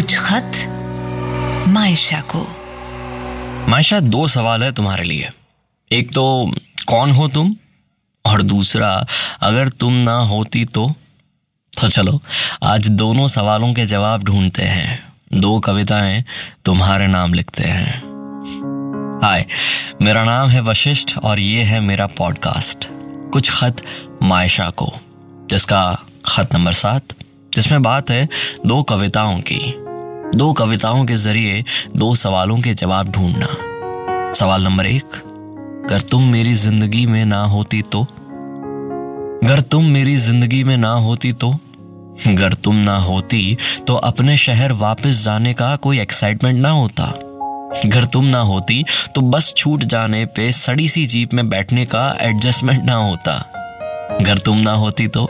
कुछ खत मायशा को। मायशा, दो सवाल है तुम्हारे लिए। एक तो कौन हो तुम, और दूसरा अगर तुम ना होती तो चलो आज दोनों सवालों के जवाब ढूंढते हैं। दो कविताएं तुम्हारे नाम लिखते हैं। हाय, मेरा नाम है वशिष्ठ और ये है मेरा पॉडकास्ट कुछ खत मायशा को, जिसका खत नंबर 7, जिसमें बात है दो कविताओं की। दो कविताओं के जरिए दो सवालों के जवाब ढूंढना। सवाल नंबर 1, अगर तुम मेरी जिंदगी में ना होती तो। अगर तुम मेरी जिंदगी में ना होती तो। अगर तुम ना होती तो अपने शहर वापस जाने का कोई एक्साइटमेंट ना होता। अगर तुम ना होती तो बस छूट जाने पे सड़ी सी जीप में बैठने का एडजस्टमेंट ना होता। अगर तुम ना होती तो।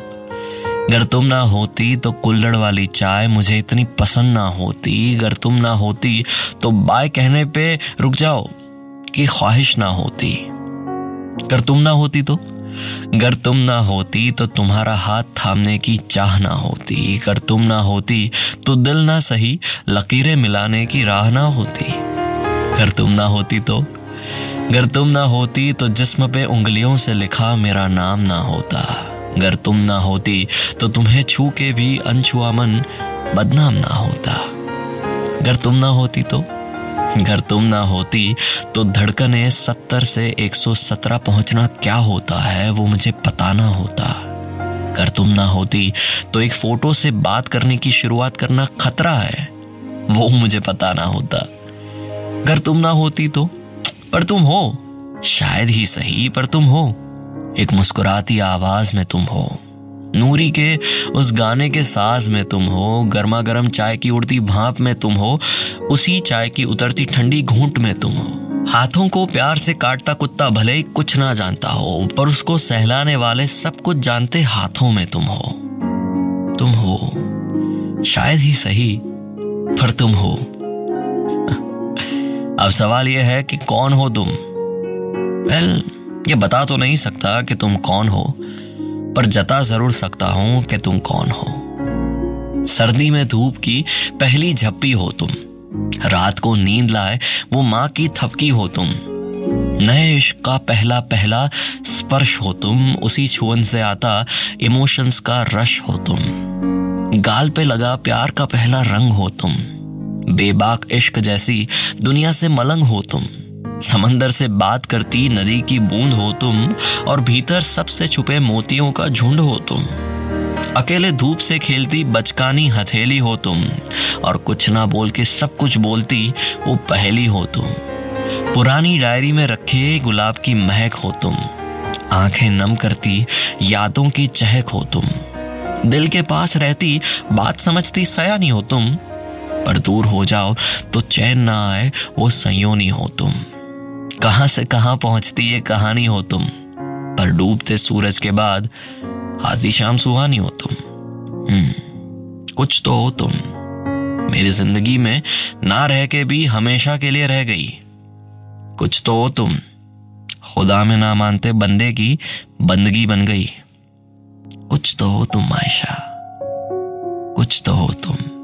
अगर तुम ना होती तो कुल्हड़ वाली चाय मुझे इतनी पसंद ना होती। अगर तुम ना होती तो बाय कहने पे रुक जाओ कि ख्वाहिश ना होती। अगर तुम ना होती तो। अगर तुम ना होती तो तुम्हारा हाथ थामने की चाह ना होती। अगर तुम ना होती तो दिल ना सही लकीरें मिलाने की राह ना होती। अगर तुम ना होती तो। अगर तुम ना होती तो जिस्म पे उंगलियों से लिखा मेरा नाम ना होता। अगर तुम ना होती तो तुम्हें छू के भी अनछुआ मन बदनाम ना होता। अगर तुम ना होती तो। अगर तुम ना होती तो धड़कने 70 से 117 पहुंचना क्या होता है वो मुझे पता ना होता। अगर तुम ना होती तो एक फोटो से बात करने की शुरुआत करना खतरा है वो मुझे पता ना होता। अगर तुम ना होती तो। पर तुम हो, शायद ही सही, पर तुम हो। एक मुस्कुराती आवाज में तुम हो, नूरी के उस गाने के साज में तुम हो, गर्मा गर्म चाय की उड़ती भाप में तुम हो, उसी चाय की उतरती ठंडी घूंट में तुम हो। हाथों को प्यार से काटता कुत्ता भले ही कुछ ना जानता हो, पर उसको सहलाने वाले सब कुछ जानते हाथों में तुम हो। तुम हो, शायद ही सही, पर तुम हो। अब सवाल यह है कि कौन हो तुम। वेल, ये बता तो नहीं सकता कि तुम कौन हो, पर जता जरूर सकता हूं कि तुम कौन हो। सर्दी में धूप की पहली झप्पी हो तुम। रात को नींद लाए वो मां की थपकी हो तुम। नए इश्क का पहला पहला स्पर्श हो तुम। उसी छुअन से आता इमोशंस का रश हो तुम। गाल पे लगा प्यार का पहला रंग हो तुम। बेबाक इश्क जैसी दुनिया से मलंग हो तुम। समंदर से बात करती नदी की बूंद हो तुम, और भीतर सबसे छुपे मोतियों का झुंड हो तुम। अकेले धूप से खेलती बचकानी हथेली हो तुम, और कुछ ना बोल के सब कुछ बोलती वो पहेली हो तुम। पुरानी डायरी में रखे गुलाब की महक हो तुम। आंखें नम करती यादों की चहक हो तुम। दिल के पास रहती बात समझती सयानी हो तुम, पर दूर हो जाओ तो चैन ना आए वो संयोनी हो तुम। कहां से कहां पहुंचती ये कहानी हो तुम, पर डूबते सूरज के बाद आधी शाम सुहानी हो तुम। कुछ तो हो तुम। मेरी जिंदगी में ना रह के भी हमेशा के लिए रह गई। कुछ तो हो तुम। खुदा में ना मानते बंदे की बंदगी बन गई। कुछ तो हो तुम मायशा, कुछ तो हो तुम।